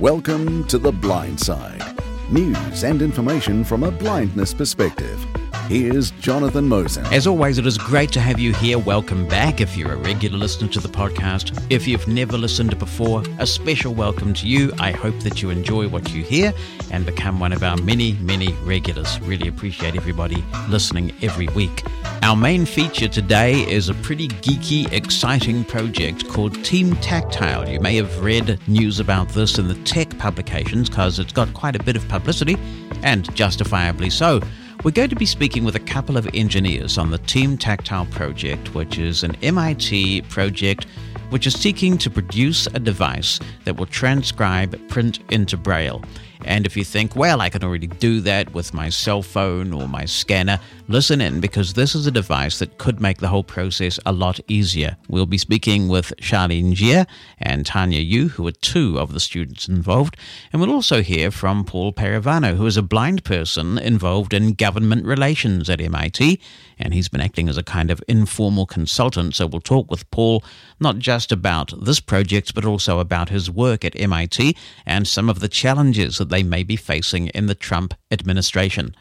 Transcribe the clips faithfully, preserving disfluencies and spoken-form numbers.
Welcome to The Blind Side. News and information from a blindness perspective. Here's Jonathan Mosen. As always, it is great to have you here. Welcome back if you're a regular listener to the podcast. If you've never listened before, a special welcome to you. I hope that you enjoy what you hear and become one of our many, many regulars. Really appreciate everybody listening every week. Our main feature today is a pretty geeky, exciting project called Team Tactile. You may have read news about this in the tech publications because it's got quite a bit of publicity, and justifiably so. We're going to be speaking with a couple of engineers on the Team Tactile project, which is an M I T project which is seeking to produce a device that will transcribe print into Braille. And if you think, well, I can already do that with my cell phone or my scanner, listen in, because this is a device that could make the whole process a lot easier. We'll be speaking with Charlene Xia and Tanya Yu, who are two of the students involved. And we'll also hear from Paul Parravano, who is a blind person involved in government relations at M I T. And he's been acting as a kind of informal consultant. So we'll talk with Paul not just about this project, but also about his work at M I T and some of the challenges that they may be facing in the Trump administration.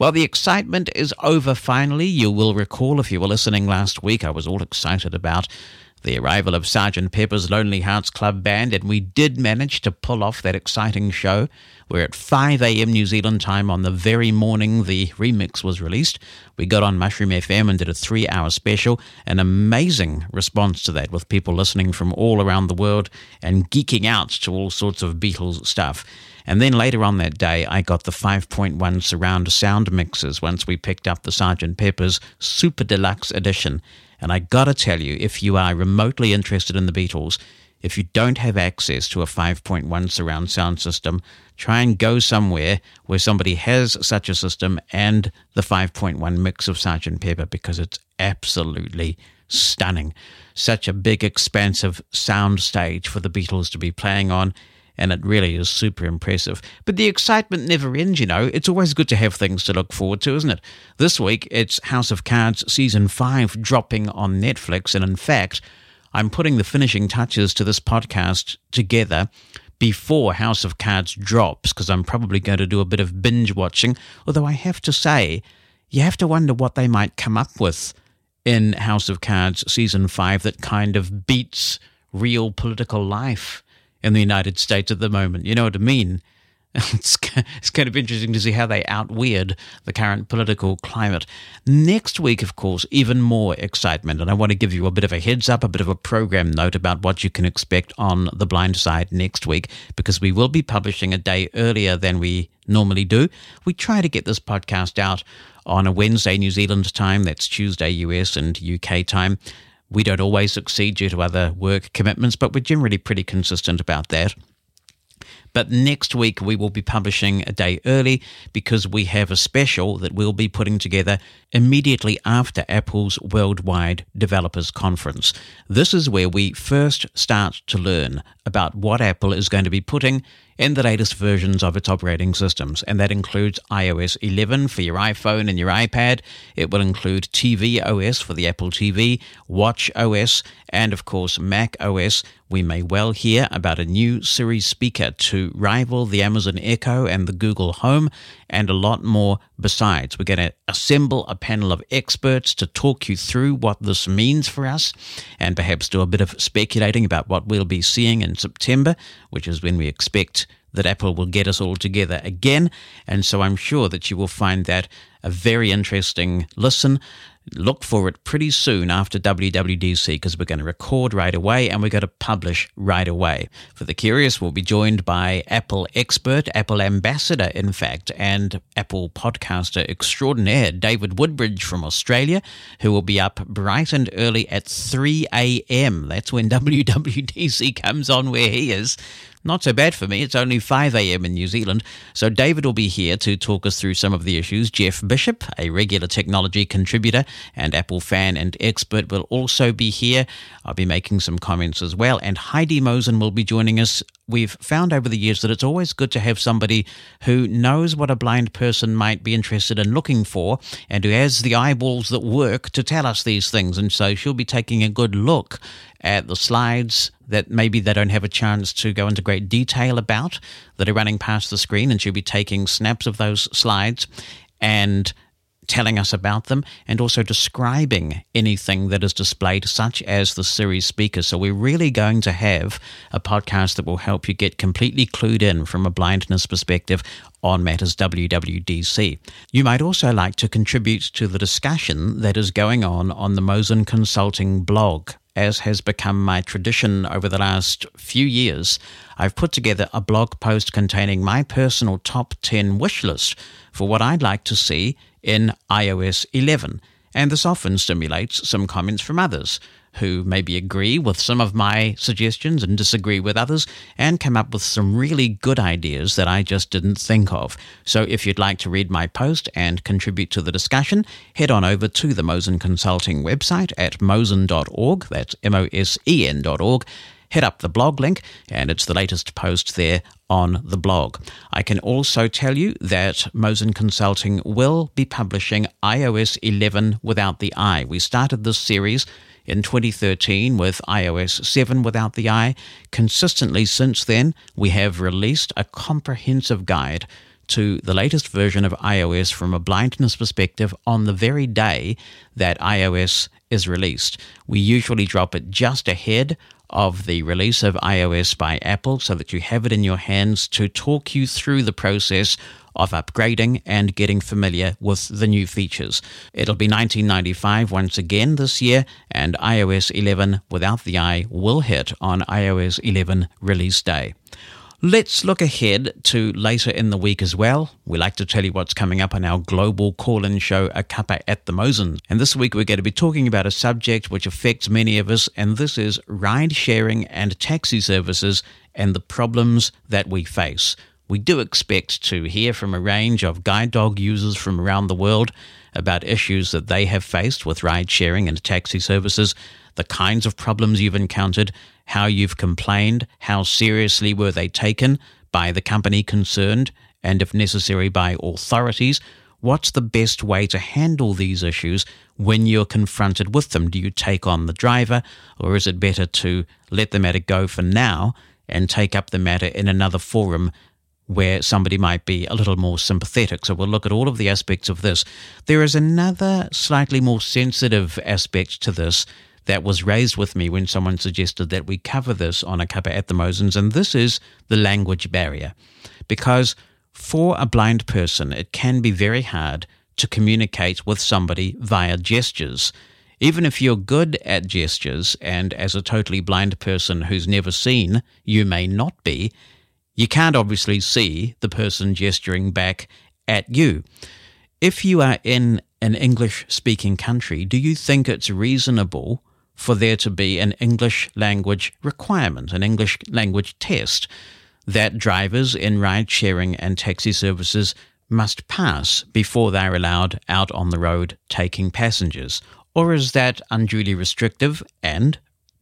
Well, the excitement is over finally. You will recall, if you were listening last week, I was all excited about the arrival of Sergeant Pepper's Lonely Hearts Club Band, and we did manage to pull off that exciting show. We're at five a.m. New Zealand time on the very morning the remix was released. We got on Mushroom F M and did a three-hour special. An amazing response to that, with people listening from all around the world and geeking out to all sorts of Beatles stuff. And then later on that day, I got the five point one surround sound mixes once we picked up the Sergeant Pepper's Super Deluxe Edition. And I gotta tell you, if you are remotely interested in the Beatles, if you don't have access to a five point one surround sound system, try and go somewhere where somebody has such a system and the five point one mix of Sergeant Pepper, because it's absolutely stunning. Such a big, expansive sound stage for the Beatles to be playing on. And it really is super impressive. But the excitement never ends, you know. It's always good to have things to look forward to, isn't it? This week, it's House of Cards Season five dropping on Netflix. And in fact, I'm putting the finishing touches to this podcast together before House of Cards drops, because I'm probably going to do a bit of binge watching. Although I have to say, you have to wonder what they might come up with in House of Cards Season five that kind of beats real political life in the United States at the moment. You know what I mean? It's, it's kind of interesting to see how they outweird the current political climate. Next week, of course, even more excitement. And I want to give you a bit of a heads up, a bit of a program note about what you can expect on The Blind Side next week, because we will be publishing a day earlier than we normally do. We try to get this podcast out on a Wednesday New Zealand time. That's Tuesday U S and U K time. We don't always succeed due to other work commitments, but we're generally pretty consistent about that. But next week we will be publishing a day early, because we have a special that we'll be putting together immediately after Apple's Worldwide Developers Conference. This is where we first start to learn about what Apple is going to be putting in the latest versions of its operating systems, and that includes i O S eleven for your iPhone and your iPad. It will include T V O S for the Apple T V, Watch O S, and of course Mac O S. We may well hear about a new Siri speaker to rival the Amazon Echo and the Google Home, and a lot more besides. We're going to assemble a panel of experts to talk you through what this means for us, and perhaps do a bit of speculating about what we'll be seeing in September, which is when we expect that Apple will get us all together again. And so I'm sure that you will find that a very interesting listen. Look for it pretty soon after W W D C, because we're going to record right away and we're going to publish right away. For the curious, we'll be joined by Apple expert, Apple ambassador, in fact, and Apple podcaster extraordinaire David Woodbridge from Australia, who will be up bright and early at three a.m. That's when W W D C comes on where he is. Not so bad for me. It's only five a.m. in New Zealand. So David will be here to talk us through some of the issues. Jeff Bishop, a regular technology contributor and Apple fan and expert, will also be here. I'll be making some comments as well. And Heidi Mosen will be joining us we've found over the years that it's always good to have somebody who knows what a blind person might be interested in looking for and who has the eyeballs that work to tell us these things. And so she'll be taking a good look at the slides that maybe they don't have a chance to go into great detail about that are running past the screen, and she'll be taking snaps of those slides and telling us about them, and also describing anything that is displayed, such as the Siri speaker. So we're really going to have a podcast that will help you get completely clued in from a blindness perspective on matters W W D C. You might also like to contribute to the discussion that is going on on the Mosen Consulting blog. As has become my tradition over the last few years, I've put together a blog post containing my personal top ten wish list for what I'd like to see in i O S eleven, and this often stimulates some comments from others who maybe agree with some of my suggestions and disagree with others, and come up with some really good ideas that I just didn't think of. So if you'd like to read my post and contribute to the discussion, head on over to the Mosen Consulting website at mosen dot org, that's M O S E N dot org, hit up the blog link, and it's the latest post there on the blog. I can also tell you that Mosen Consulting will be publishing i O S eleven without the I. We started this series in twenty thirteen with i O S seven without the I. Consistently since then, we have released a comprehensive guide to the latest version of iOS from a blindness perspective on the very day that iOS is released. We usually drop it just ahead of the release of iOS by Apple so that you have it in your hands to talk you through the process of upgrading and getting familiar with the new features. It'll be nineteen ninety-five dollars once again this year, and i O S eleven without the I will hit on i O S eleven release day. Let's look ahead to later in the week as well. We like to tell you what's coming up on our global call-in show, A Cuppa at the Mosen. And this week we're going to be talking about a subject which affects many of us, and this is ride-sharing and taxi services and the problems that we face. We do expect to hear from a range of guide dog users from around the world about issues that they have faced with ride-sharing and taxi services, the kinds of problems you've encountered, how you've complained, how seriously were they taken by the company concerned, and if necessary by authorities. What's the best way to handle these issues when you're confronted with them? Do you take on the driver, or is it better to let the matter go for now and take up the matter in another forum where somebody might be a little more sympathetic? So we'll look at all of the aspects of this. There is another slightly more sensitive aspect to this that was raised with me when someone suggested that we cover this on A Cuppa at the Mosen's, and this is the language barrier. Because for a blind person, it can be very hard to communicate with somebody via gestures. Even if you're good at gestures, and as a totally blind person who's never seen, you may not be, you can't obviously see the person gesturing back at you. If you are in an English-speaking country, do you think it's reasonable for there to be an English language requirement, an English language test that drivers in ride-sharing and taxi services must pass before they're allowed out on the road taking passengers? Or is that unduly restrictive and,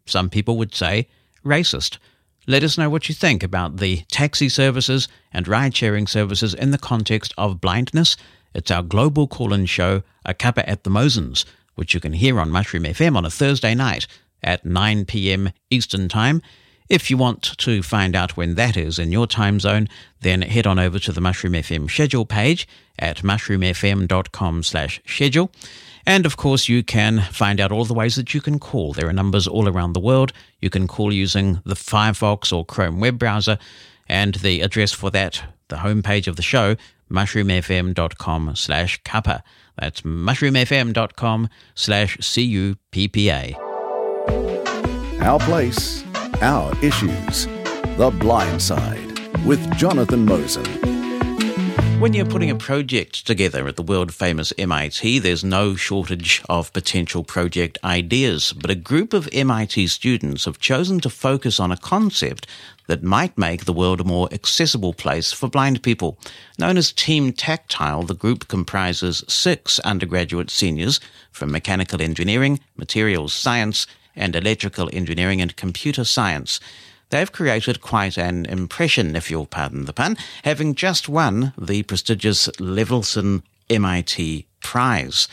some people would say, racist? Let us know what you think about the taxi services and ride-sharing services in the context of blindness. It's our global call-in show, A Cuppa at the Mosen's, which you can hear on Mushroom F M on a Thursday night at nine p.m. Eastern Time. If you want to find out when that is in your time zone, then head on over to the Mushroom F M schedule page at mushroom f m dot com slash schedule. And of course, you can find out all the ways that you can call. There are numbers all around the world. You can call using the Firefox or Chrome web browser, and the address for that, the homepage of the show, mushroom f m dot com slash cuppa. That's mushroom f m dot com slash cuppa. Our place, our issues. The Blind Side with Jonathan Mosen. When you're putting a project together at the world-famous M I T, there's no shortage of potential project ideas, but a group of M I T students have chosen to focus on a concept that might make the world a more accessible place for blind people. Known as Team Tactile, the group comprises six undergraduate seniors from mechanical engineering, materials science, and electrical engineering and computer science. they've created quite an impression, if you'll pardon the pun, having just won the prestigious Lemelson M I T Prize.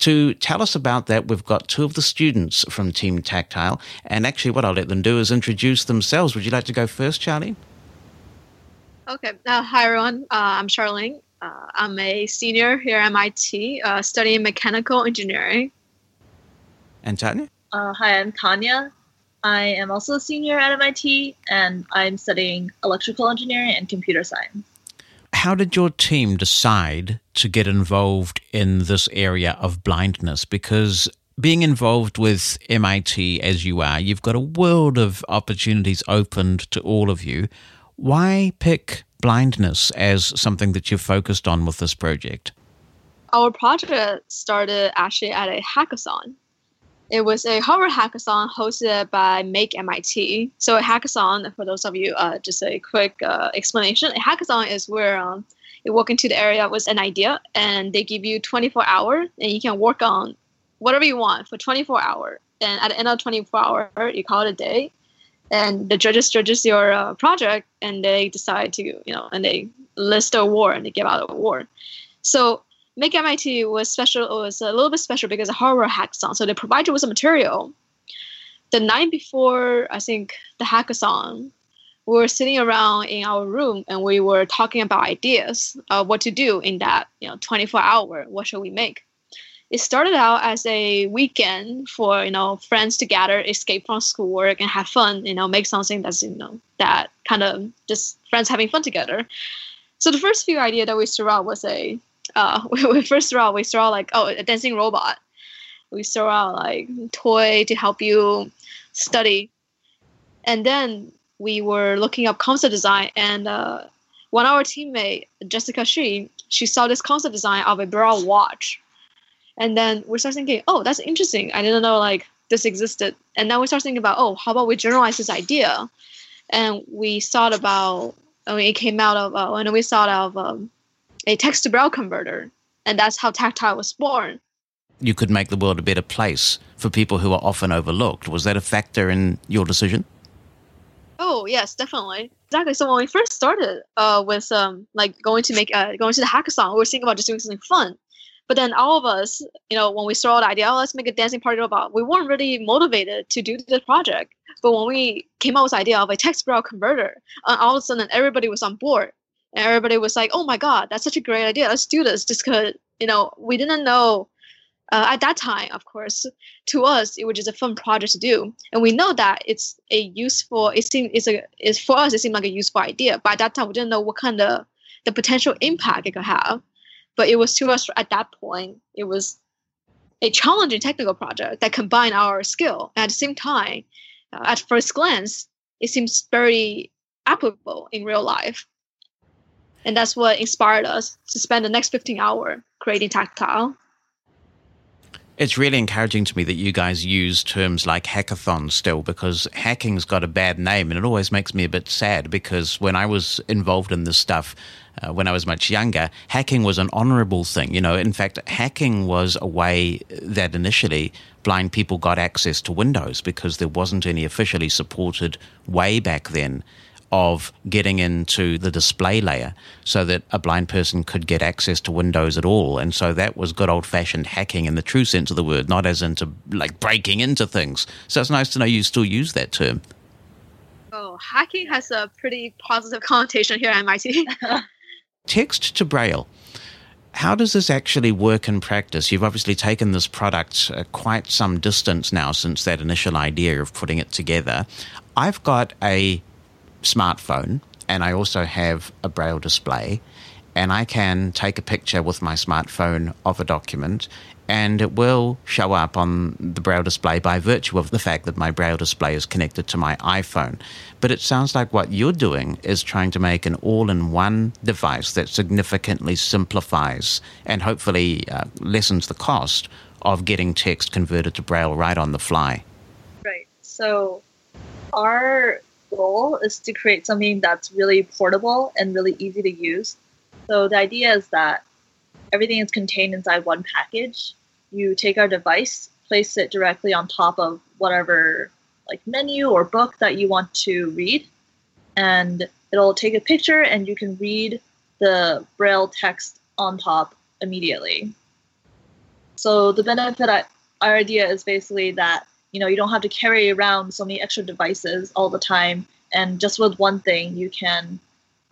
To tell us about that, we've got two of the students from Team Tactile, and actually what I'll let them do is introduce themselves. Would you like to go first, Charlene? Okay. Uh, hi, everyone. Uh, I'm Charlene. Uh, I'm a senior here at M I T, uh, studying mechanical engineering. And Tanya? Uh, hi, I'm Tanya. I am also a senior at M I T, and I'm studying electrical engineering and computer science. How did your team decide to get involved in this area of blindness? Because being involved with M I T as you are, you've got a world of opportunities opened to all of you. Why pick blindness as something that you've focused on with this project? Our project started actually at a hackathon. It was a Harvard hackathon hosted by Make M I T. So a hackathon, for those of you, uh, just a quick uh, explanation. A hackathon is where um, you walk into the area with an idea and they give you twenty-four hours and you can work on whatever you want for twenty-four hours. And at the end of twenty-four hours, you call it a day. And the judges judges your uh, project and they decide to, you know, and they list the award and they give out an award. So Make M I T was special. It was a little bit special because a Harvard hackathon. So they provide you with some material. The night before, I think, the hackathon, we were sitting around in our room and we were talking about ideas of what to do in that, you know, twenty-four hour. What should we make? It started out as a weekend for, you know, friends to gather, escape from schoolwork and have fun, you know, make something that's, you know, that kind of just friends having fun together. So the first few ideas that we threw out was a Uh, we, we first threw out, we threw out like, oh, a dancing robot. We threw out like toy to help you study. And then we were looking up concept design. And uh, one of our teammate, Jessica Shee, she saw this concept design of a Braille watch. And then we started thinking, oh, that's interesting. I didn't know like this existed. And now we started thinking about, oh, how about we generalize this idea? And we thought about, I mean, it came out of, uh, and we thought of, um, a text-to-braille converter, and that's how Tactile was born. You could make the world a better place for people who are often overlooked. Was that a factor in your decision? Oh, yes, definitely. Exactly. So when we first started uh, with um, like going to make uh, going to the hackathon, we were thinking about just doing something fun. But then all of us, you know, when we saw the idea, oh, let's make a dancing party robot, we weren't really motivated to do this project. But when we came up with the idea of a text-to-braille converter, uh, all of a sudden everybody was on board. And everybody was like, oh, my God, that's such a great idea. Let's do this. Just because, you know, we didn't know uh, at that time, of course, to us, it was just a fun project to do. And we know that it's a useful, it seemed, it's a, it's for us, it seemed like a useful idea. But at that time, we didn't know what kind of the potential impact it could have. But it was to us at that point, it was a challenging technical project that combined our skill. And at the same time, uh, at first glance, it seems very applicable in real life. And that's what inspired us to spend the next fifteen hours creating Tactile. It's really encouraging to me that you guys use terms like hackathon still, because hacking's got a bad name and it always makes me a bit sad, because when I was involved in this stuff, uh, when I was much younger, hacking was an honorable thing. You know, in fact, hacking was a way that initially blind people got access to Windows, because there wasn't any officially supported way back then of getting into the display layer so that a blind person could get access to Windows at all. And so that was good old-fashioned hacking in the true sense of the word, not as into, like, breaking into things. So it's nice to know you still use that term. Oh, hacking has a pretty positive connotation here at M I T. Text to Braille. How does this actually work in practice? You've obviously taken this product uh, quite some distance now since that initial idea of putting it together. I've got a smartphone and I also have a Braille display, and I can take a picture with my smartphone of a document and it will show up on the Braille display by virtue of the fact that my Braille display is connected to my iPhone. But it sounds like what you're doing is trying to make an all-in-one device that significantly simplifies and hopefully uh, lessens the cost of getting text converted to Braille right on the fly. Right. So our goal is to create something that's really portable and really easy to use. So the idea is that everything is contained inside one package. You take our device, place it directly on top of whatever like menu or book that you want to read, and it'll take a picture and you can read the Braille text on top immediately. So the benefit, I, our idea is basically that, you know, you don't have to carry around so many extra devices all the time, and just with one thing you can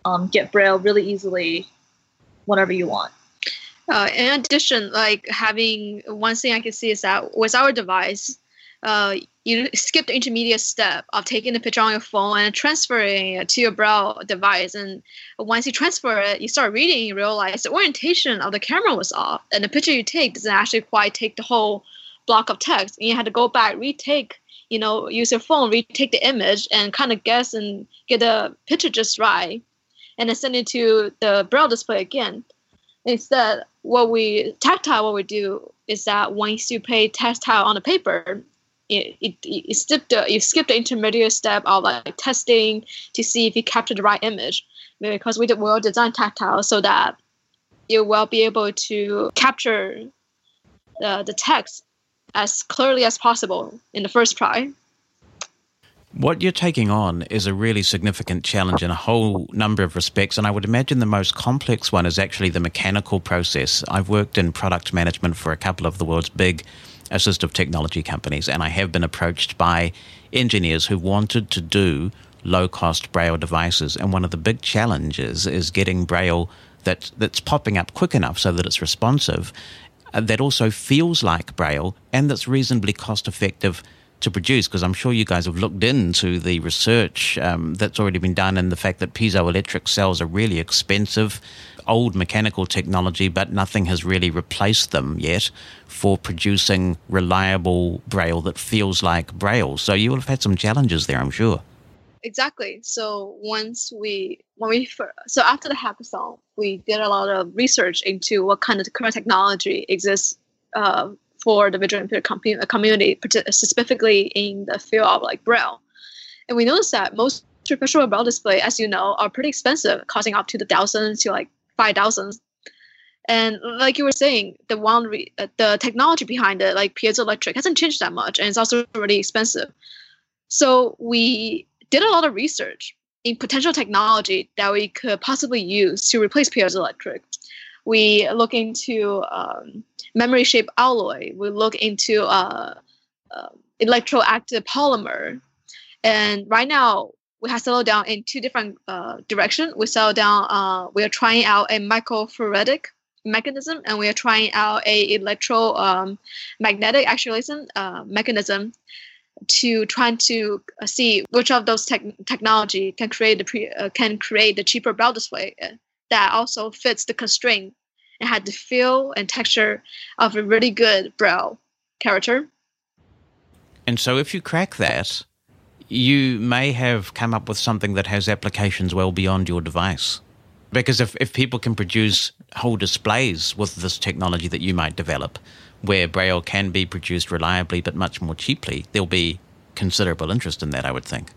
um, get Braille really easily whenever you want. Uh, in addition, like having one thing I can see is that with our device, uh, you skip the intermediate step of taking the picture on your phone and transferring it to your Braille device. And once you transfer it, you start reading, you realize the orientation of the camera was off, and the picture you take doesn't actually quite take the whole block of text. And you had to go back, retake, you know, use your phone, retake the image, and kind of guess and get the picture just right, and then send it to the Braille display again. Instead, what we tactile, what we do is that once you pay tactile on the paper, It, it, it skip the, you skip the intermediate step of like testing to see if you capture the right image, because we will design tactile so that you will be able to capture uh, the text as clearly as possible in the first try. What you're taking on is a really significant challenge in a whole number of respects, and I would imagine the most complex one is actually the mechanical process. I've worked in product management for a couple of the world's big assistive technology companies, and I have been approached by engineers who wanted to do low-cost Braille devices, and one of the big challenges is getting Braille that that's popping up quick enough so that it's responsive, uh, that also feels like Braille, and that's reasonably cost-effective to produce, because I'm sure you guys have looked into the research um, that's already been done, and the fact that piezoelectric cells are really expensive, old mechanical technology, but nothing has really replaced them yet for producing reliable Braille that feels like Braille. So you will have had some challenges there, I'm sure. Exactly. So once we, when we, first, so after the hackathon, we did a lot of research into what kind of current technology exists uh, for the visually impaired community, specifically in the field of like Braille. And we noticed that most traditional Braille displays, as you know, are pretty expensive, costing up to the thousands to like five thousands. And like you were saying, the one re- the technology behind it, like piezoelectric, hasn't changed that much, and it's also really expensive. So we did a lot of research in potential technology that we could possibly use to replace piezoelectric. We look into um, memory shape alloy. We look into uh, uh, electroactive polymer. And right now, we have settled down in two different uh, directions. We settled down, uh, we are trying out a microfluidic mechanism, and we are trying out a electromagnetic um, actuation uh, mechanism to try to see which of those te- technology can create the pre- uh, can create the cheaper Braille display that also fits the constraint and had the feel and texture of a really good Braille character. And so if you crack that, you may have come up with something that has applications well beyond your device. Because if, if people can produce whole displays with this technology that you might develop, where Braille can be produced reliably but much more cheaply, there'll be considerable interest in that, I would think.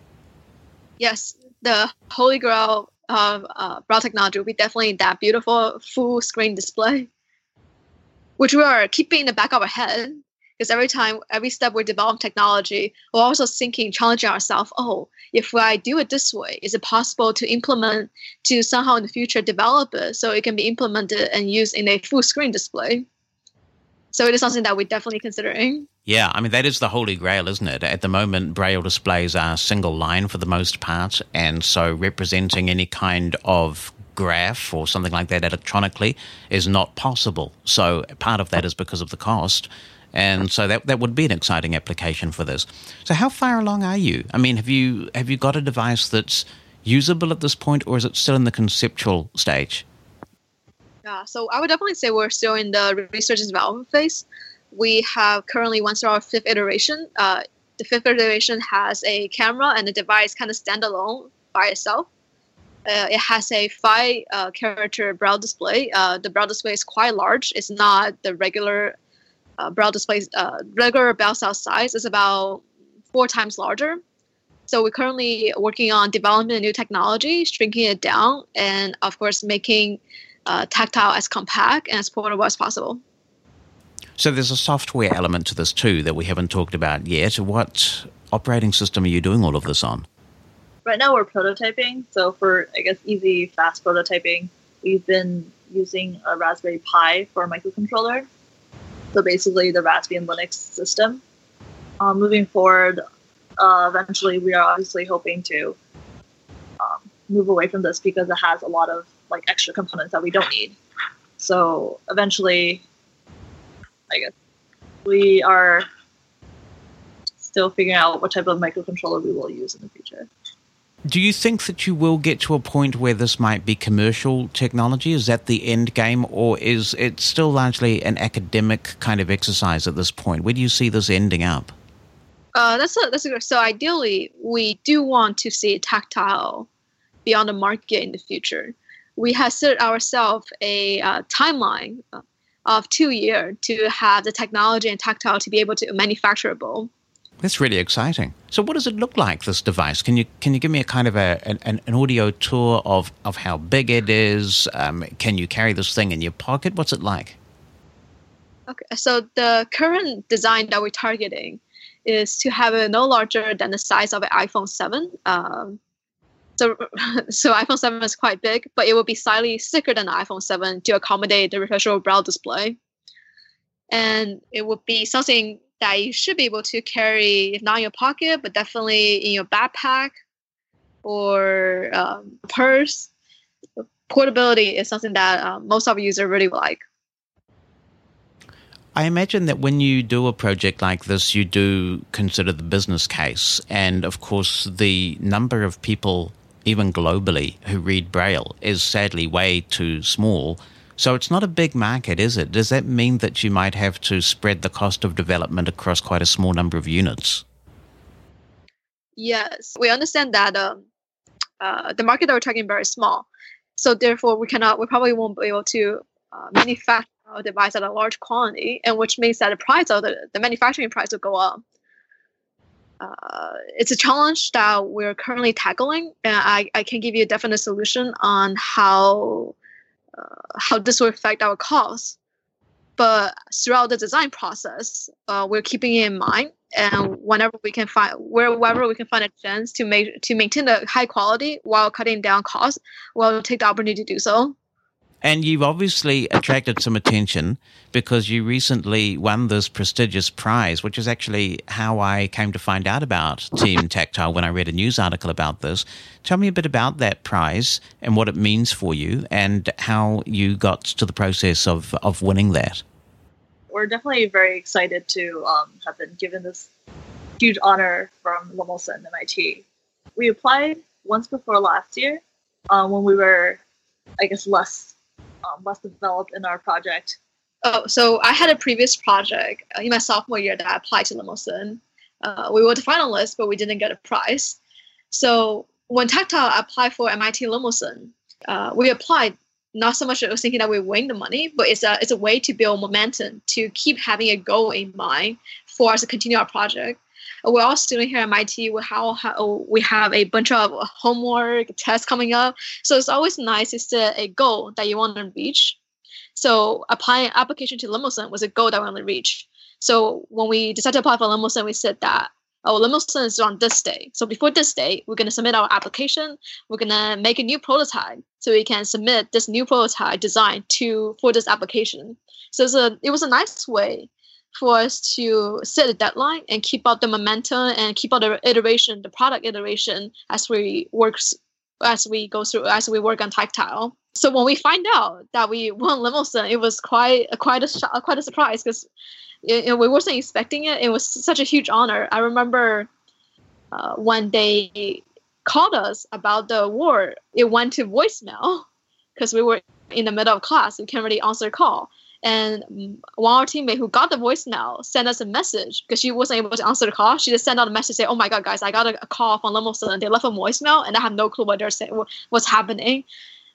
Yes, the holy grail of uh, Braille technology will be definitely that beautiful full-screen display, which we are keeping in the back of our head. Because every time, every step we develop technology, we're also thinking, challenging ourselves, oh, if I do it this way, is it possible to implement, to somehow in the future develop it so it can be implemented and used in a full-screen display? So it is something that we're definitely considering. Yeah, I mean, that is the holy grail, isn't it? At the moment, Braille displays are single line for the most part, and so representing any kind of graph or something like that electronically is not possible. So part of that is because of the cost. And so that that would be an exciting application for this. So how far along are you? I mean, have you have you got a device that's usable at this point, or is it still in the conceptual stage? Yeah, so I would definitely say we're still in the research and development phase. We have currently went through our fifth iteration. Uh, the fifth iteration has a camera and the device kind of standalone by itself. Uh, it has a five-character uh, Braille display. Uh, the Braille display is quite large. It's not the regular Uh, Braille displays, uh, regular Braille cell size is about four times larger. So we're currently working on developing a new technology, shrinking it down, and of course making uh, tactile as compact and as portable as possible. So there's a software element to this too that we haven't talked about yet. What operating system are you doing all of this on? Right now we're prototyping. So for, I guess, easy, fast prototyping, we've been using a Raspberry Pi for a microcontroller. So basically the Raspbian Linux system. Um, moving forward, uh, eventually we are obviously hoping to um, move away from this because it has a lot of like extra components that we don't need. So eventually, I guess, we are still figuring out what type of microcontroller we will use in the future. Do you think that you will get to a point where this might be commercial technology? Is that the end game, or is it still largely an academic kind of exercise at this point? Where do you see this ending up? Uh, that's a, that's a, so ideally, we do want to see tactile be on the market in the future. We have set ourselves a uh, timeline of two years to have the technology and tactile to be able to manufacturable. That's really exciting. So what does it look like, this device? Can you can you give me a kind of a an, an audio tour of, of how big it is? Um, can you carry this thing in your pocket? What's it like? Okay, so the current design that we're targeting is to have it no larger than the size of an iPhone seven. Um, so, so iPhone seven is quite big, but it will be slightly thicker than the iPhone seven to accommodate the refreshable Braille display. And it will be something that you should be able to carry, if not in your pocket, but definitely in your backpack or um, purse. Portability is something that um, most of our users really like. I imagine that when you do a project like this, you do consider the business case. And of course, the number of people, even globally, who read Braille is sadly way too small. So it's not a big market, is it? Does that mean that you might have to spread the cost of development across quite a small number of units? Yes, we understand that um, uh, the market that we're talking about is small. So therefore, we cannot, we probably won't be able to uh, manufacture a device at a large quantity, and which means that the price of the, the manufacturing price will go up. Uh, it's a challenge that we're currently tackling, and I, I can give you a definite solution on how Uh, how this will affect our costs. But throughout the design process, uh, we're keeping it in mind, and whenever we can find, wherever we can find a chance to make to maintain the high quality while cutting down costs, we'll take the opportunity to do so. And you've obviously attracted some attention because you recently won this prestigious prize, which is actually how I came to find out about Team Tactile when I read a news article about this. Tell me a bit about that prize and what it means for you and how you got to the process of, of winning that. We're definitely very excited to um, have been given this huge honor from Lemelson M I T. We applied once before last year uh, when we were, I guess, less Um, was developed in our project. Oh, so I had a previous project in my sophomore year that I applied to Lemelson. Uh, we were the finalists, but we didn't get a prize. So when Tactile applied for M I T Lemelson, uh, we applied not so much that I was thinking that we win the money, but it's a, it's a way to build momentum, to keep having a goal in mind for us to continue our project. We're all students here at M I T. We have, we have a bunch of homework, tests coming up. So it's always nice to set a goal that you want to reach. So applying application to Lemelson was a goal that we want to reach. So when we decided to apply for Lemelson, we said that, oh, Lemelson is on this day. So before this day, we're going to submit our application. We're going to make a new prototype so we can submit this new prototype design to for this application. So it's a, it was a nice way for us to set a deadline and keep up the momentum and keep up the iteration, the product iteration as we works, as we go through, as we work on Tactile. So when we find out that we won Lemelson, it was quite quite a quite a surprise because we wasn't expecting it. It was such a huge honor. I remember uh, when they called us about the award, it went to voicemail because we were in the middle of class. We can't really answer a call. And one of our teammates who got the voicemail sent us a message because she wasn't able to answer the call. She just sent out a message saying, oh my God, guys, I got a call from Lemelson and they left a voicemail and I have no clue what they're saying, what's happening.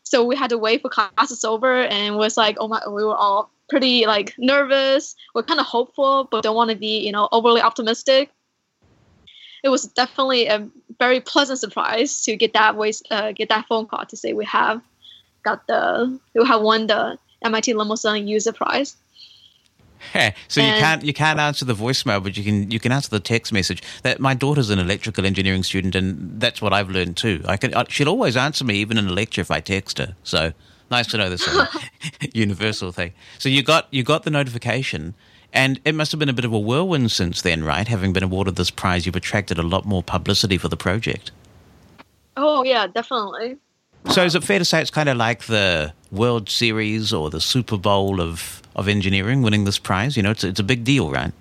So we had to wait for classes over and was like, oh my, we were all pretty like nervous. We're kind of hopeful, but don't want to be, you know, overly optimistic. It was definitely a very pleasant surprise to get that voice, uh, get that phone call to say we have got the, we have won the M I T Lemelson User Prize. So and you can't you can't answer the voicemail, but you can you can answer the text message. That my daughter's an electrical engineering student, and that's what I've learned too. I can I, she'll always answer me even in a lecture if I text her. So nice to know this sort of universal thing. So you got you got the notification. And it must have been a bit of a whirlwind since then, right? Having been awarded this prize, you've attracted a lot more publicity for the project. Oh, yeah, definitely. So is it fair to say it's kind of like the World Series or the Super Bowl of, of engineering, winning this prize? You know, it's, it's a big deal, right?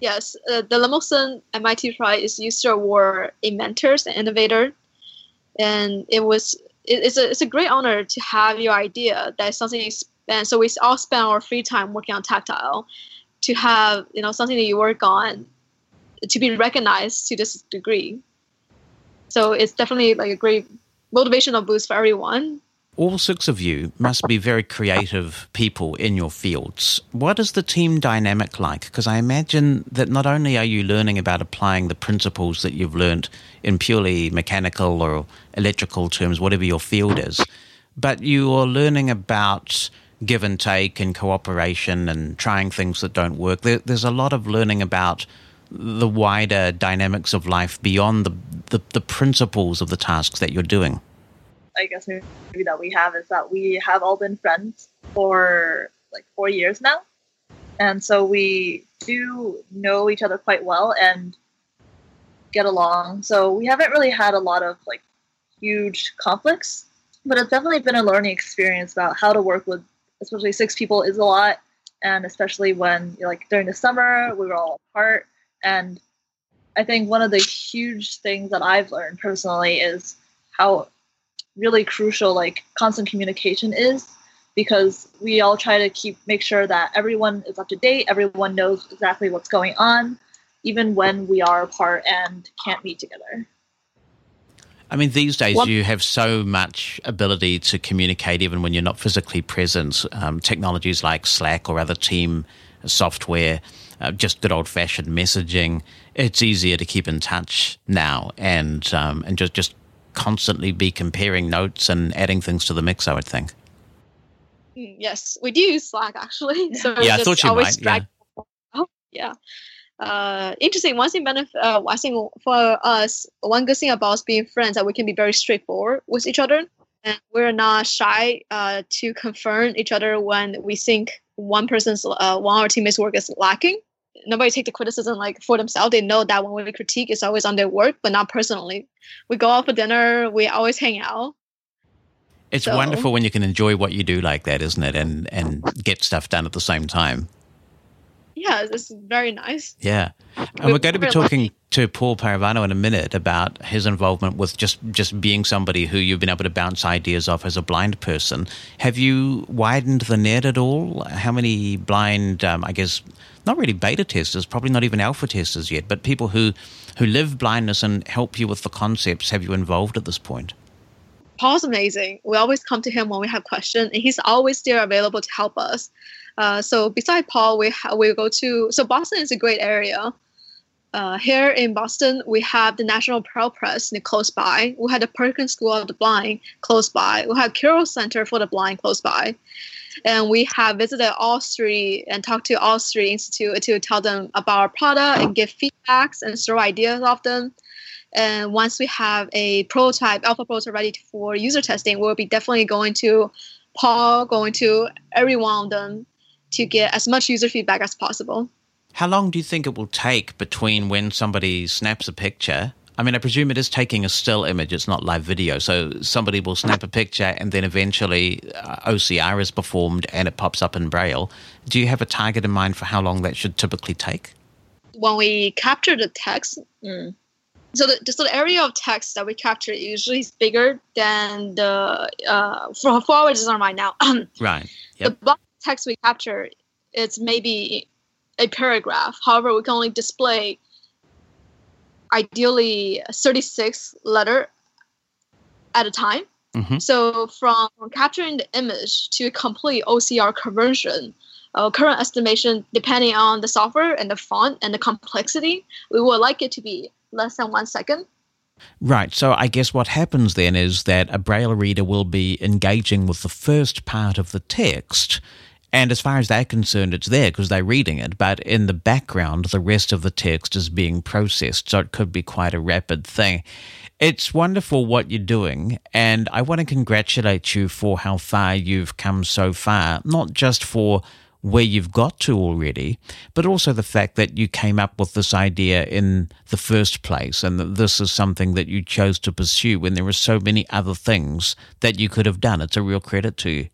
Yes. Uh, the Lemelson M I T Prize is used to award inventors and innovators. And it was it, it's, a, it's a great honor to have your idea that something is And so we all spend our free time working on Tactile to have, you know, something that you work on to be recognized to this degree. So it's definitely like a great motivational boost for everyone. All six of you must be very creative people in your fields. What is the team dynamic like? Because I imagine that not only are you learning about applying the principles that you've learned in purely mechanical or electrical terms, whatever your field is, but you are learning about give and take and cooperation and trying things that don't work. There, there's a lot of learning about the wider dynamics of life beyond the, the, the principles of the tasks that you're doing. I guess maybe that we have is that we have all been friends for like four years now. And so we do know each other quite well and get along. So we haven't really had a lot of like huge conflicts, but it's definitely been a learning experience about how to work with especially six people is a lot, and especially when, like, during the summer, we were all apart. And I think one of the huge things that I've learned personally is how really crucial, like, constant communication is, because we all try to keep make sure that everyone is up to date, everyone knows exactly what's going on, even when we are apart and can't meet together. I mean, these days what? you have so much ability to communicate even when you're not physically present. Um, technologies like Slack or other team software, uh, just good old-fashioned messaging. It's easier to keep in touch now and um, and just, just constantly be comparing notes and adding things to the mix, I would think. Yes, we do use Slack, actually. So yeah, I thought you might. Yeah. Oh, yeah. Uh, interesting. One thing, benefit, uh, I think for us, one good thing about being friends that we can be very straightforward with each other, and we're not shy uh, to confront each other when we think one person's, uh, one of our teammates' work is lacking. Nobody take the criticism like for themselves. They know that when we critique, it's always on their work, but not personally. We go out for dinner. We always hang out. It's so wonderful when you can enjoy what you do like that, isn't it? And and get stuff done at the same time. Yeah, this is very nice. Yeah. And we're going to be talking to Paul Parravano in a minute about his involvement with just, just being somebody who you've been able to bounce ideas off as a blind person. Have you widened the net at all? How many blind, um, I guess, not really beta testers, probably not even alpha testers yet, but people who, who live blindness and help you with the concepts, have you involved at this point? Paul's amazing. We always come to him when we have questions, and he's always there available to help us. Uh, so beside Paul, we ha- we go to, so Boston is a great area. Uh, here in Boston, we have the National Braille Press close by. We had the Perkins School of the Blind close by. We have Carroll Center for the Blind close by. And we have visited all three and talked to all three institutes to tell them about our product and give feedbacks and throw ideas off them. And once we have a prototype, alpha prototype ready for user testing, we'll be definitely going to Paul, going to every one of them, to get as much user feedback as possible. How long do you think it will take between when somebody snaps a picture? I mean, I presume it is taking a still image. It's not live video. So somebody will snap a picture and then eventually O C R is performed and it pops up in Braille. Do you have a target in mind for how long that should typically take? When we capture the text, mm. so, the, so the area of text that we capture usually is bigger than the, uh, for, for our design right now. Right. Yep. The text we capture, it's maybe a paragraph. However, we can only display ideally thirty-six letter at a time. Mm-hmm. So from capturing the image to complete O C R conversion, uh, current estimation, depending on the software and the font and the complexity, we would like it to be less than one second. Right. So I guess what happens then is that a Braille reader will be engaging with the first part of the text And as far as they're concerned, it's there because they're reading it, but in the background, the rest of the text is being processed, so it could be quite a rapid thing. It's wonderful what you're doing, and I want to congratulate you for how far you've come so far, not just for where you've got to already, but also the fact that you came up with this idea in the first place and that this is something that you chose to pursue when there were so many other things that you could have done. It's a real credit to you.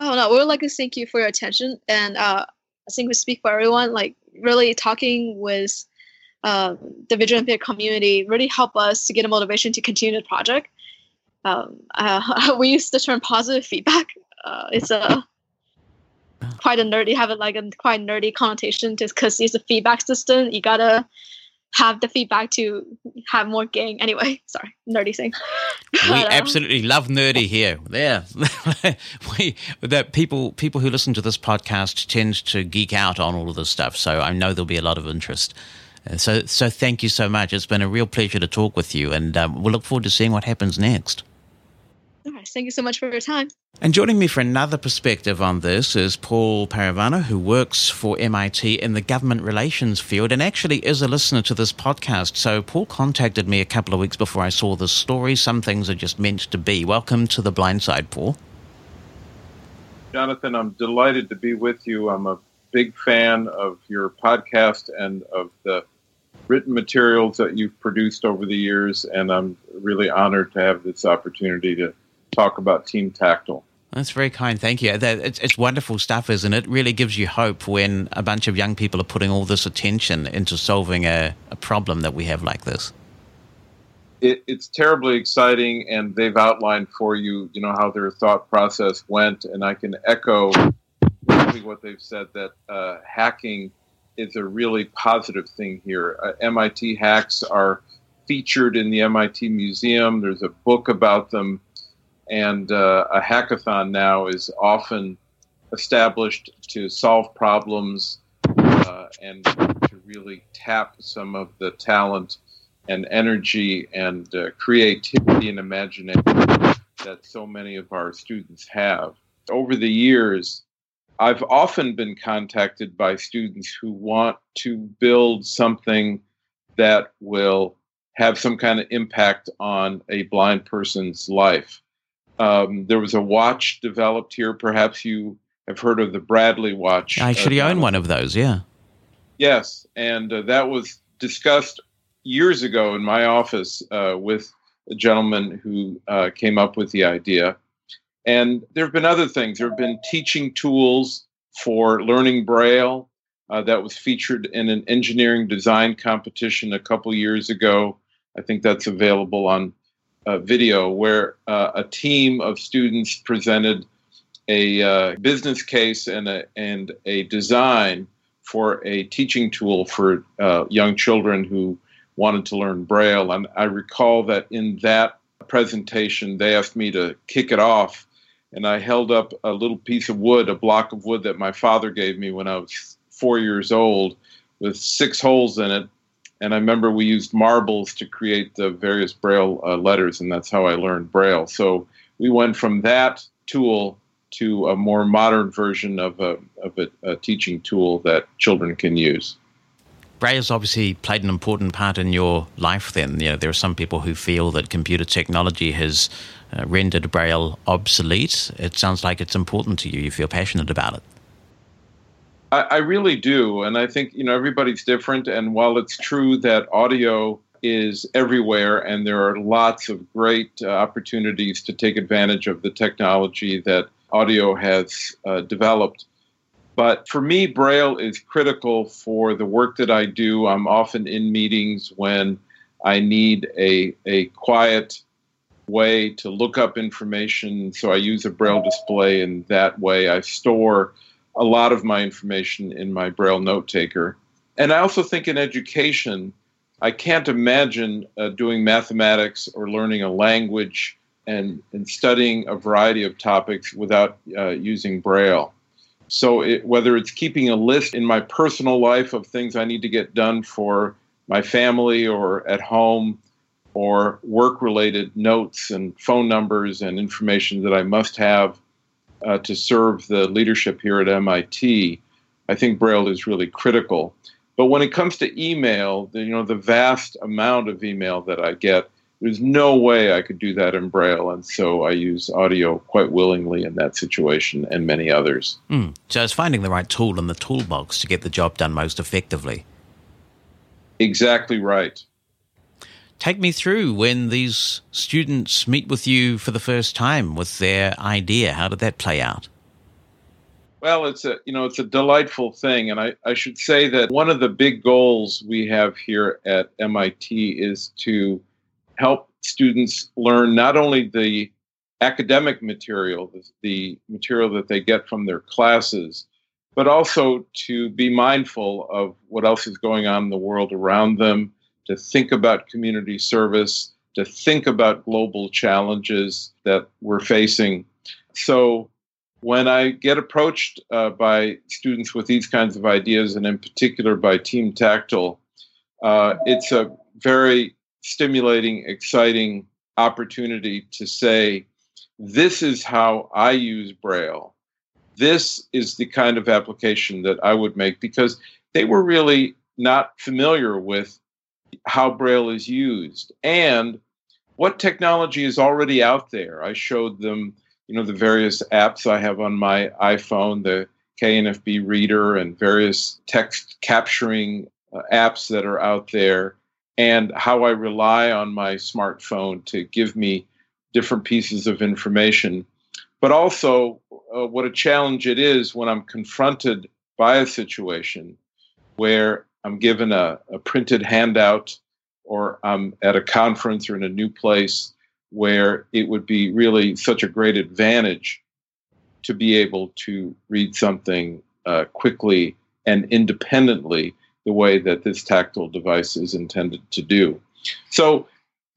Oh, no, we would like to thank you for your attention, and uh, I think we speak for everyone, like really talking with Uh, the visual impaired community really helped us to get a motivation to continue the project. Um, uh, we use the term positive feedback. Uh, it's a quite a nerdy, have it like a quite nerdy connotation, just because it's a feedback system. You gotta have the feedback to have more gain. Anyway, sorry, nerdy thing. But, we absolutely uh, love nerdy here. There, we that people people who listen to this podcast tend to geek out on all of this stuff. So I know there'll be a lot of interest. So so thank you so much. It's been a real pleasure to talk with you, and um, we'll look forward to seeing what happens next. All right. Thank you so much for your time. And joining me for another perspective on this is Paul Parravano, who works for M I T in the government relations field and actually is a listener to this podcast. So Paul contacted me a couple of weeks before I saw this story. Some things are just meant to be. Welcome to The Blind Side, Paul. Jonathan, I'm delighted to be with you. I'm a big fan of your podcast and of the written materials that you've produced over the years, and I'm really honored to have this opportunity to talk about Team Tactile. That's very kind, thank you. It's, it's wonderful stuff, isn't it? It really gives you hope when a bunch of young people are putting all this attention into solving a, a problem that we have like this. It, it's terribly exciting, and they've outlined for you, you know, how their thought process went, and I can echo exactly what they've said, that uh, hacking is a really positive thing here. Uh, M I T hacks are featured in the M I T Museum. There's a book about them. And uh, a hackathon now is often established to solve problems uh, and to really tap some of the talent and energy and uh, creativity and imagination that so many of our students have. Over the years, I've often been contacted by students who want to build something that will have some kind of impact on a blind person's life. Um, there was a watch developed here. Perhaps you have heard of the Bradley watch. I actually uh, own one of those, yeah. Yes, and uh, that was discussed years ago in my office uh, with a gentleman who uh, came up with the idea. And there have been other things. There have been teaching tools for learning Braille uh, that was featured in an engineering design competition a couple years ago. I think that's available on uh, video, where uh, a team of students presented a uh, business case and a, and a design for a teaching tool for uh, young children who wanted to learn Braille. And I recall that in that presentation, they asked me to kick it off. And I held up a little piece of wood, a block of wood that my father gave me when I was four years old with six holes in it. And I remember we used marbles to create the various Braille uh, letters, and that's how I learned Braille. So we went from that tool to a more modern version of a, of a, a teaching tool that children can use. Braille's obviously played an important part in your life then. You know, there are some people who feel that computer technology has uh, rendered Braille obsolete. It sounds like it's important to you. You feel passionate about it. I, I really do. And I think, you know, everybody's different. And while it's true that audio is everywhere and there are lots of great uh, opportunities to take advantage of the technology that audio has uh, developed, but for me, Braille is critical for the work that I do. I'm often in meetings when I need a, a quiet way to look up information. So I use a Braille display, and that way I store a lot of my information in my Braille note taker. And I also think in education, I can't imagine uh, doing mathematics or learning a language and, and studying a variety of topics without uh, using Braille. So it, whether it's keeping a list in my personal life of things I need to get done for my family or at home, or work-related notes and phone numbers and information that I must have uh, to serve the leadership here at M I T, I think Braille is really critical. But when it comes to email, the, you know, the vast amount of email that I get, there's no way I could do that in Braille, and so I use audio quite willingly in that situation and many others. Mm. So it's finding the right tool in the toolbox to get the job done most effectively. Exactly right. Take me through when these students meet with you for the first time with their idea. How did that play out? Well, it's a, you know, it's a delightful thing. And I, I should say that one of the big goals we have here at M I T is to help students learn not only the academic material, the, the material that they get from their classes, but also to be mindful of what else is going on in the world around them, to think about community service, to think about global challenges that we're facing. So when I get approached uh, by students with these kinds of ideas, and in particular by Team Tactile, uh, it's a very stimulating, exciting opportunity to say, this is how I use Braille. This is the kind of application that I would make, because they were really not familiar with how Braille is used and what technology is already out there. I showed them, you know, the various apps I have on my iPhone, the K N F B Reader, and various text capturing uh, apps that are out there, and how I rely on my smartphone to give me different pieces of information, but also uh, what a challenge it is when I'm confronted by a situation where I'm given a, a printed handout, or I'm at a conference or in a new place where it would be really such a great advantage to be able to read something uh, quickly and independently the way that this tactile device is intended to do. So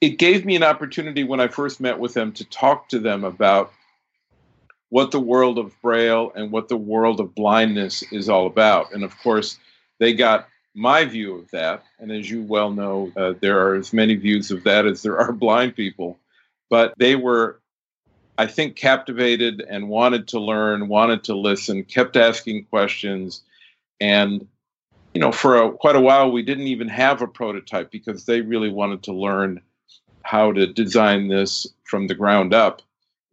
it gave me an opportunity when I first met with them to talk to them about what the world of Braille and what the world of blindness is all about. And of course, they got my view of that, and as you well know, uh, there are as many views of that as there are blind people, but they were, I think, captivated and wanted to learn, wanted to listen, kept asking questions, and, you know, for a, quite a while, we didn't even have a prototype because they really wanted to learn how to design this from the ground up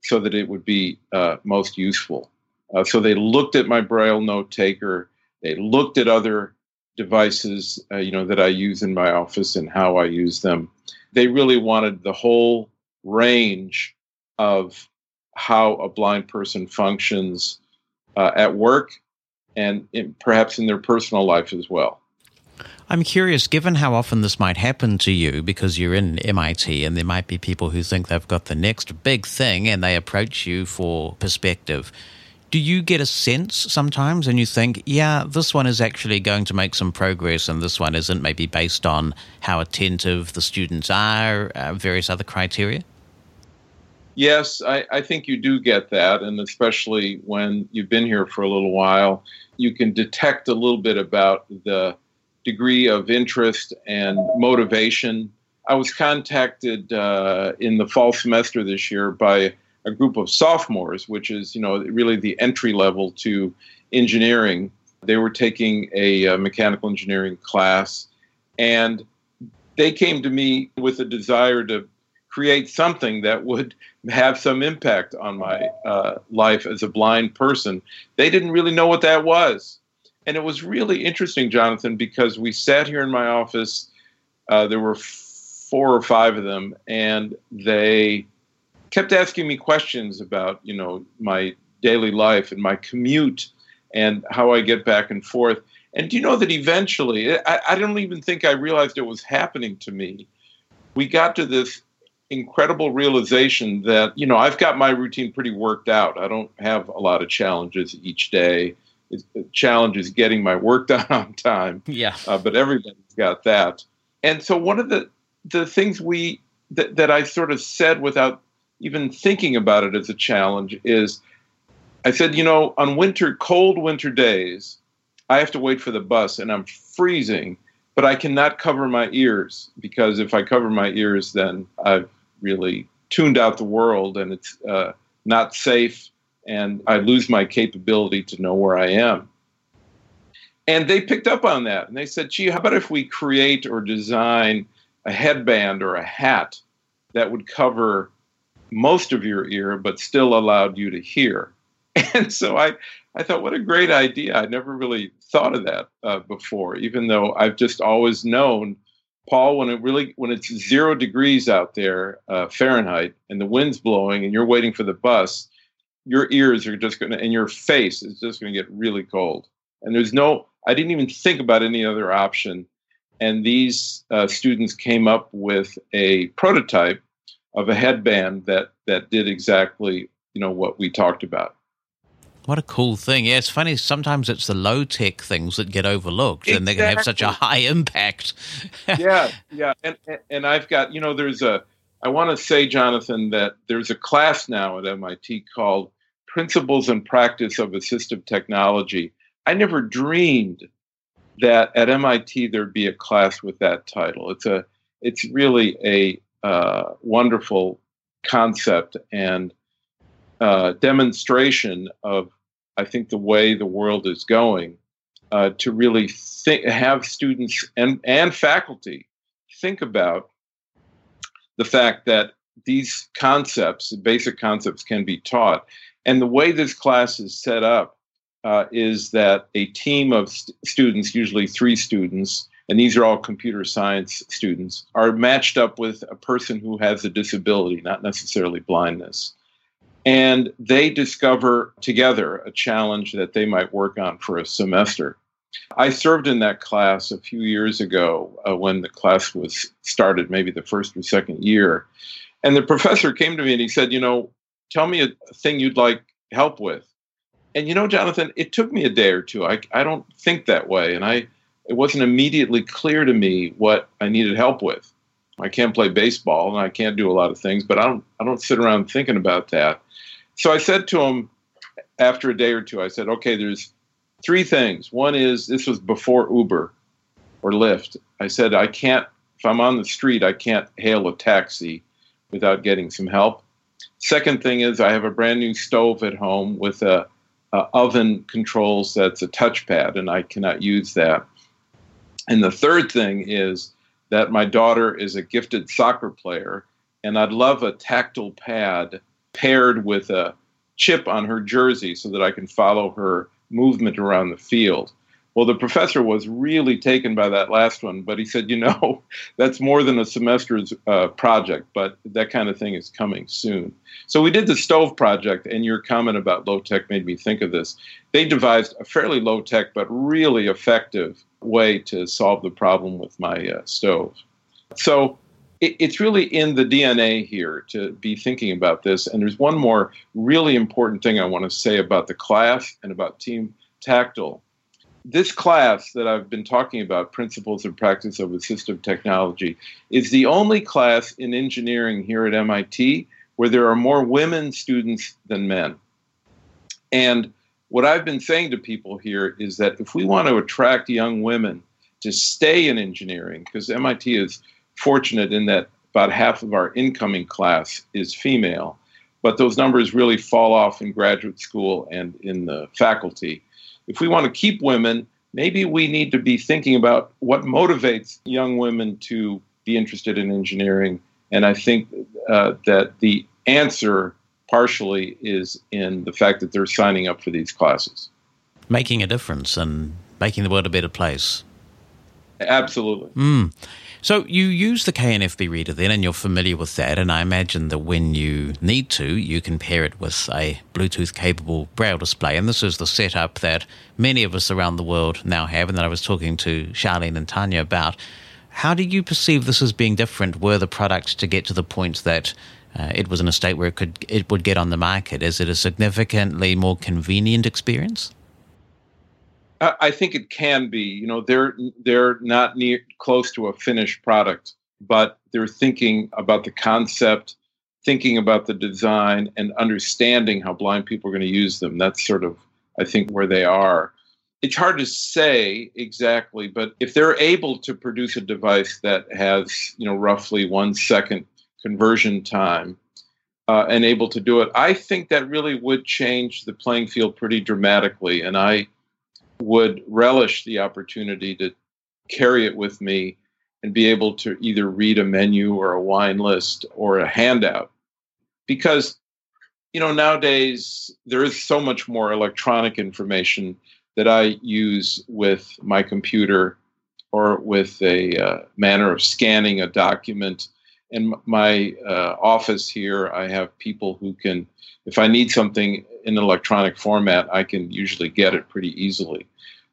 so that it would be uh, most useful. Uh, so they looked at my Braille note taker, they looked at other devices, uh, you know, that I use in my office and how I use them. They really wanted the whole range of how a blind person functions uh, at work and in, perhaps in their personal life as well. I'm curious, given how often this might happen to you, because you're in M I T and there might be people who think they've got the next big thing and they approach you for perspective. Do you get a sense sometimes and you think, yeah, this one is actually going to make some progress and this one isn't, maybe based on how attentive the students are, uh, various other criteria? Yes, I, I think you do get that, and especially when you've been here for a little while, you can detect a little bit about the degree of interest and motivation. I was contacted uh, in the fall semester this year by a group of sophomores, which is, you know, really the entry level to engineering. They were taking a uh, mechanical engineering class, and they came to me with a desire to create something that would have some impact on my uh, life as a blind person. They didn't really know what that was. And it was really interesting, Jonathan, because we sat here in my office. Uh, there were four or five of them, and they kept asking me questions about, you know, my daily life and my commute and how I get back and forth. And do you know that eventually, I, I don't even think I realized it was happening to me, we got to this incredible realization that, you know, I've got my routine pretty worked out. I don't have a lot of challenges each day. The challenge is getting my work done on time. Yeah. Uh, but everybody's got that. And so one of the, the things we th- that I sort of said without even thinking about it as a challenge is, I said, you know, on winter, cold winter days, I have to wait for the bus and I'm freezing, but I cannot cover my ears, because if I cover my ears, then I've really tuned out the world and it's uh, not safe and I lose my capability to know where I am. And they picked up on that, and they said, gee, how about if we create or design a headband or a hat that would cover most of your ear but still allowed you to hear? And so I, I thought, what a great idea. I never really thought of that uh, before, even though I've just always known, Paul, when it really when it's zero degrees out there, uh, Fahrenheit, and the wind's blowing and you're waiting for the bus, your ears are just going to, and your face is just going to get really cold. And there's no, I didn't even think about any other option. And these uh, students came up with a prototype of a headband that that did exactly, you know, what we talked about. What a cool thing. Yeah, it's funny. Sometimes it's the low-tech things that get overlooked, exactly. And they can have such a high impact. yeah, yeah. And, and I've got, you know, there's a, I want to say, Jonathan, that there's a class now at M I T called Principles and Practice of Assistive Technology. I never dreamed that at M I T there'd be a class with that title. It's a, it's really a uh, wonderful concept and uh, demonstration of, I think, the way the world is going, uh, to really think, have students and, and faculty think about the fact that these concepts, basic concepts, can be taught. And the way this class is set up uh, is that a team of st- students, usually three students, and these are all computer science students, are matched up with a person who has a disability, not necessarily blindness. And they discover together a challenge that they might work on for a semester. I served in that class a few years ago uh, when the class was started, maybe the first or second year. And the professor came to me and he said, you know, tell me a thing you'd like help with. And, you know, Jonathan, it took me a day or two. I, I don't think that way. And I it wasn't immediately clear to me what I needed help with. I can't play baseball and I can't do a lot of things, but I don't I don't sit around thinking about that. So I said to him after a day or two, I said, okay, there's three things. One is, this was before Uber or Lyft. I said, I can't, if I'm on the street, I can't hail a taxi without getting some help. Second thing is, I have a brand new stove at home with a, a oven controls that's a touchpad, and I cannot use that. And the third thing is that my daughter is a gifted soccer player, and I'd love a tactile pad paired with a chip on her jersey so that I can follow her movement around the field. Well, the professor was really taken by that last one, but he said, you know, that's more than a semester's uh, project, but that kind of thing is coming soon. So we did the stove project, and your comment about low tech made me think of this. They devised a fairly low tech, but really effective way to solve the problem with my uh, stove. So it, it's really in the D N A here to be thinking about this. And there's one more really important thing I want to say about the class and about Team Tactile. This class that I've been talking about, Principles and Practice of Assistive Technology, is the only class in engineering here at M I T where there are more women students than men. And what I've been saying to people here is that if we want to attract young women to stay in engineering, because M I T is fortunate in that about half of our incoming class is female, but those numbers really fall off in graduate school and in the faculty. If we want to keep women, maybe we need to be thinking about what motivates young women to be interested in engineering. And I think uh, that the answer partially is in the fact that they're signing up for these classes. Making a difference and making the world a better place. Absolutely. Mm. So you use the K N F B Reader then, and you're familiar with that, and I imagine that when you need to, you can pair it with a Bluetooth-capable Braille display, and this is the setup that many of us around the world now have, and that I was talking to Charlene and Tanya about. How do you perceive this as being different? Were the products to get to the point that uh, it was in a state where it could it would get on the market? Is it a significantly more convenient experience? I think it can be. You know, they're they're not near close to a finished product, but they're thinking about the concept, thinking about the design, and understanding how blind people are going to use them. That's sort of, I think, where they are. It's hard to say exactly, but if they're able to produce a device that has, you know, roughly one second conversion time, uh, and able to do it, I think that really would change the playing field pretty dramatically. And I would relish the opportunity to carry it with me and be able to either read a menu or a wine list or a handout. Because, you know, nowadays there is so much more electronic information that I use with my computer or with a uh, manner of scanning a document. In my uh, office here, I have people who can, if I need something in electronic format, I can usually get it pretty easily.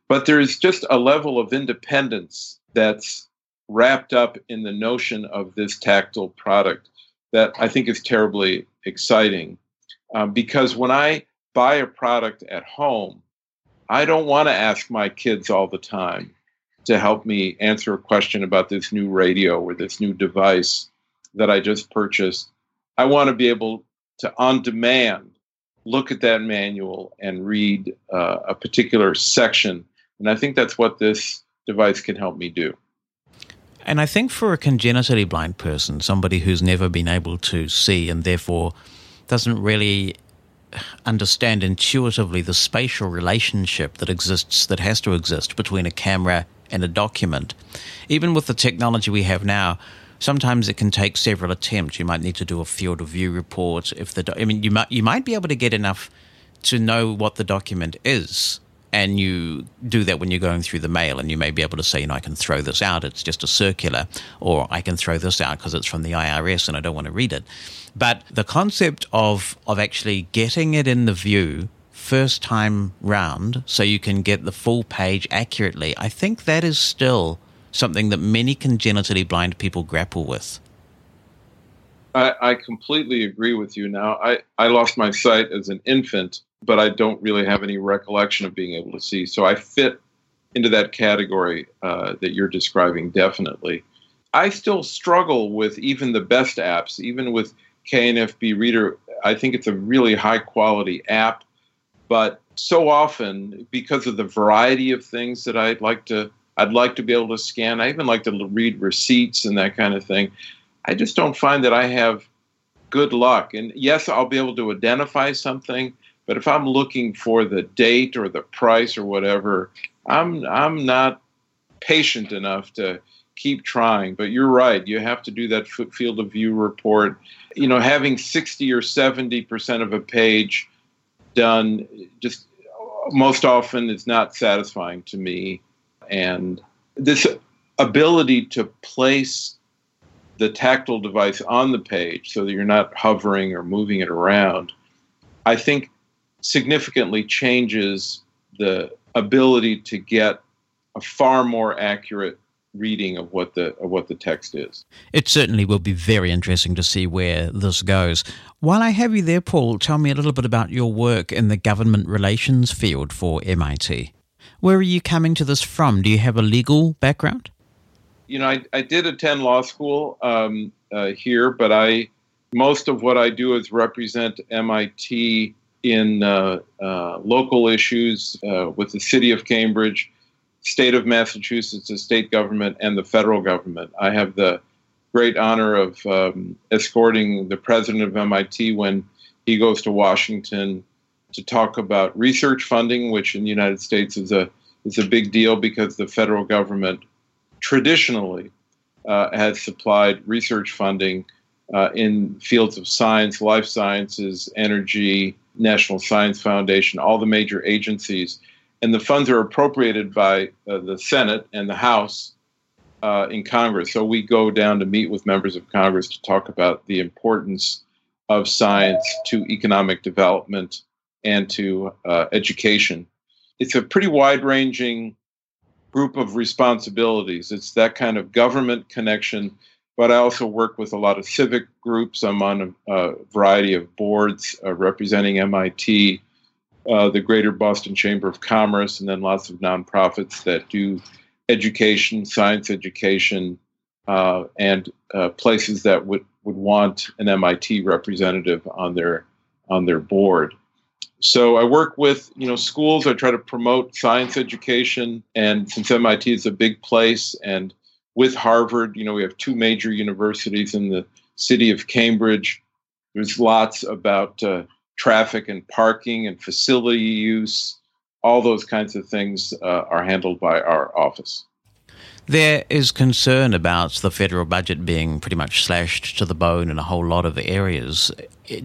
But there's just a level of independence that's wrapped up in the notion of this tactile product that I think is terribly exciting. Um, because when I buy a product at home, I don't want to ask my kids all the time to help me answer a question about this new radio or this new device that I just purchased. I want to be able to, on demand, look at that manual and read uh, a particular section. And I think that's what this device can help me do. And I think for a congenitally blind person, somebody who's never been able to see and therefore doesn't really understand intuitively the spatial relationship that exists, that has to exist between a camera and a document. Even with the technology we have now, sometimes it can take several attempts. You might need to do a field of view report. If the do- I mean, you might you might be able to get enough to know what the document is, and you do that when you're going through the mail, and you may be able to say, you know, I can throw this out, it's just a circular, or I can throw this out because it's from the I R S and I don't want to read it. But the concept of of actually getting it in the view first time round so you can get the full page accurately, I think that is still something that many congenitally blind people grapple with. I, I completely agree with you now. I, I lost my sight as an infant, but I don't really have any recollection of being able to see. So I fit into that category uh, that you're describing definitely. I still struggle with even the best apps, even with K N F B Reader. I think it's a really high-quality app, but so often, because of the variety of things that I'd like to I'd like to be able to scan. I even like to read receipts and that kind of thing. I just don't find that I have good luck. And yes, I'll be able to identify something, but if I'm looking for the date or the price or whatever, I'm I'm not patient enough to keep trying. But you're right. You have to do that field of view report. You know, having sixty or seventy percent of a page done just most often is not satisfying to me. And this ability to place the tactile device on the page so that you're not hovering or moving it around, I think significantly changes the ability to get a far more accurate reading of what the of what the text is. It certainly will be very interesting to see where this goes. While I have you there, Paul, tell me a little bit about your work in the government relations field for M I T. Where are you coming to this from? Do you have a legal background? You know, I, I did attend law school um, uh, here, but I most of what I do is represent M I T in uh, uh, local issues uh, with the city of Cambridge, state of Massachusetts, the state government, and the federal government. I have the great honor of um, escorting the president of M I T when he goes to Washington to talk about research funding, which in the United States is a is a big deal because the federal government traditionally uh, has supplied research funding uh, in fields of science, life sciences, energy, National Science Foundation, all the major agencies. And the funds are appropriated by uh, the Senate and the House uh, in Congress. So we go down to meet with members of Congress to talk about the importance of science to economic development and to uh, education. It's a pretty wide-ranging group of responsibilities. It's that kind of government connection, but I also work with a lot of civic groups. I'm on a, a variety of boards uh, representing M I T, uh, the Greater Boston Chamber of Commerce, and then lots of nonprofits that do education, science education, uh, and uh, places that would, would want an M I T representative on their on their board. So I work with, you know, schools. I try to promote science education, and since M I T is a big place, and with Harvard, you know, we have two major universities in the city of Cambridge. There's lots about uh, traffic and parking and facility use. All those kinds of things uh, are handled by our office. There is concern about the federal budget being pretty much slashed to the bone in a whole lot of areas.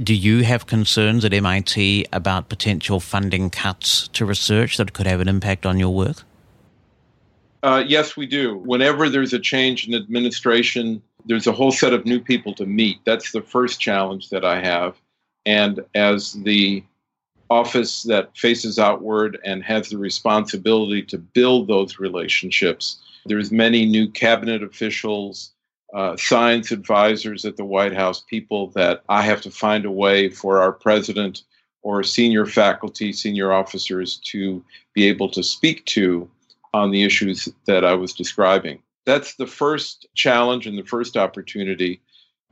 Do you have concerns at M I T about potential funding cuts to research that could have an impact on your work? Uh, yes, we do. Whenever there's a change in administration, there's a whole set of new people to meet. That's the first challenge that I have. And as the office that faces outward and has the responsibility to build those relationships, there's many new cabinet officials, uh, science advisors at the White House, people that I have to find a way for our president or senior faculty, senior officers to be able to speak to on the issues that I was describing. That's the first challenge and the first opportunity.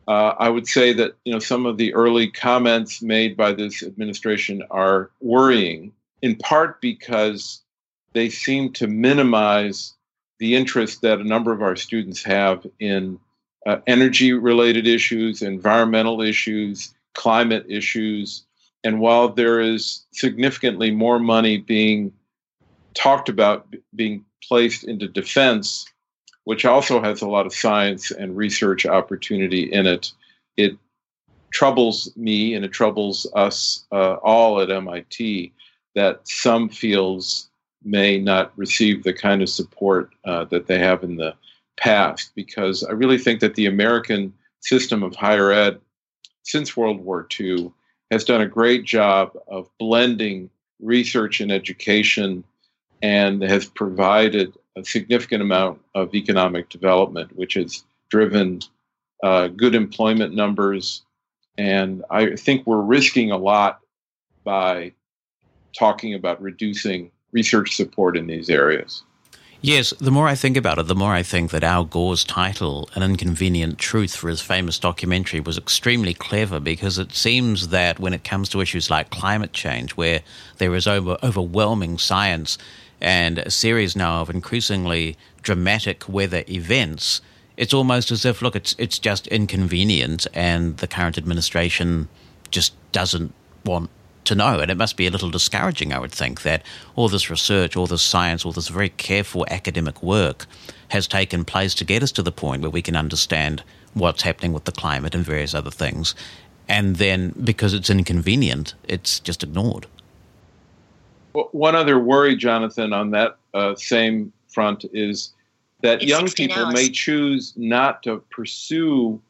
Uh, I would say that, you know, some of the early comments made by this administration are worrying, in part because they seem to minimize the interest that a number of our students have in uh, energy-related issues, environmental issues, climate issues. And while there is significantly more money being talked about being placed into defense, which also has a lot of science and research opportunity in it, it troubles me and it troubles us uh, all at M I T that some fields may not receive the kind of support uh, that they have in the past, because I really think that the American system of higher ed since World War Two has done a great job of blending research and education and has provided a significant amount of economic development, which has driven uh, good employment numbers. And I think we're risking a lot by talking about reducing research support in these areas. Yes, the more I think about it, the more I think that Al Gore's title, An Inconvenient Truth, for his famous documentary was extremely clever, because it seems that when it comes to issues like climate change, where there is over- overwhelming science and a series now of increasingly dramatic weather events, it's almost as if, look, it's it's just inconvenient and the current administration just doesn't want to know. And it must be a little discouraging, I would think, that all this research, all this science, all this very careful academic work has taken place to get us to the point where we can understand what's happening with the climate and various other things. And then because it's inconvenient, it's just ignored. One other worry, Jonathan, on that uh, same front is that it's young people hours. may choose not to pursue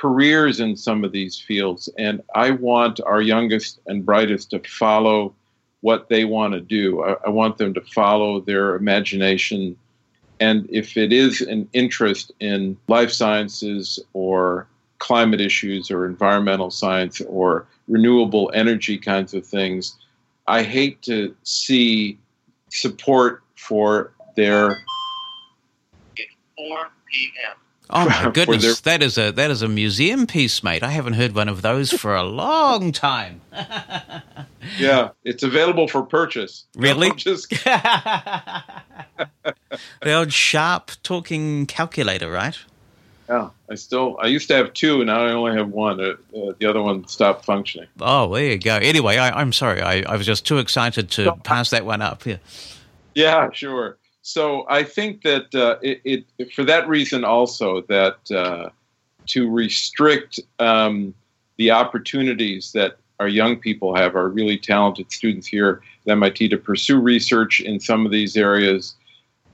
careers in some of these fields. And I want our youngest and brightest to follow what they want to do. I, I want them to follow their imagination. And if it is an interest in life sciences or climate issues or environmental science or renewable energy kinds of things, I hate to see support for their four p.m. Oh my goodness, their... that is a that is a museum piece, mate. I haven't heard one of those for a long time. Yeah, it's available for purchase. Really? Just... The old Sharp talking calculator, right? Yeah, I still, I used to have two, and now I only have one. Uh, uh, the other one stopped functioning. Oh, there you go. Anyway, I, I'm sorry. I, I was just too excited to pass that one up. Yeah, yeah, sure. So I think that uh, it, it, for that reason also, that uh, to restrict um, the opportunities that our young people have, our really talented students here at M I T, to pursue research in some of these areas,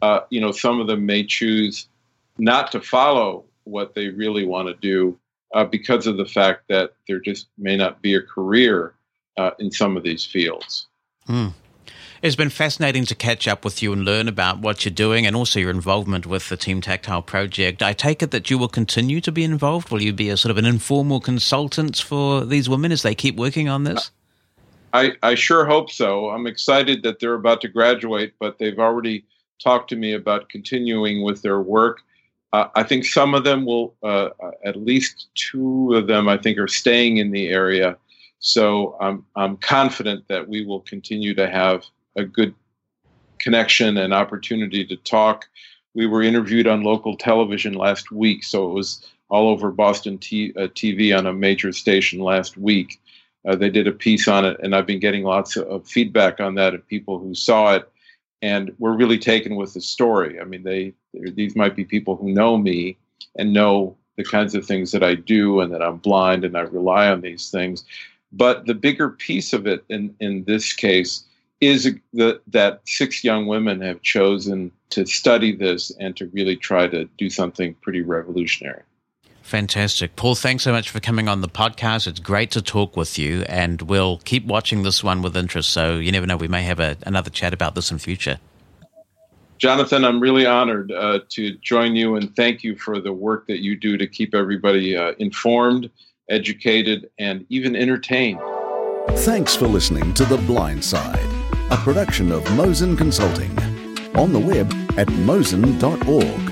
uh, you know, some of them may choose not to follow what they really want to do uh, because of the fact that there just may not be a career uh, in some of these fields. Mm. It's been fascinating to catch up with you and learn about what you're doing and also your involvement with the Team Tactile project. I take it that you will continue to be involved? Will you be a sort of an informal consultant for these women as they keep working on this? I, I sure hope so. I'm excited that they're about to graduate, but they've already talked to me about continuing with their work. Uh, I think some of them will, uh, at least two of them, I think, are staying in the area. So I'm I'm confident that we will continue to have a good connection and opportunity to talk. We were interviewed on local television last week, so it was all over Boston t- uh, T V on a major station last week. Uh, they did a piece on it, and I've been getting lots of, of feedback on that of people who saw it and were really taken with the story. I mean, they these might be people who know me and know the kinds of things that I do and that I'm blind and I rely on these things. But the bigger piece of it in, in this case is the, that six young women have chosen to study this and to really try to do something pretty revolutionary. Fantastic. Paul, thanks so much for coming on the podcast. It's great to talk with you, and we'll keep watching this one with interest. So you never know, we may have a, another chat about this in future. Jonathan, I'm really honored uh, to join you, and thank you for the work that you do to keep everybody uh, informed, educated, and even entertained. Thanks for listening to The Blind Side, a production of Mosen Consulting. On the web at mosen dot org.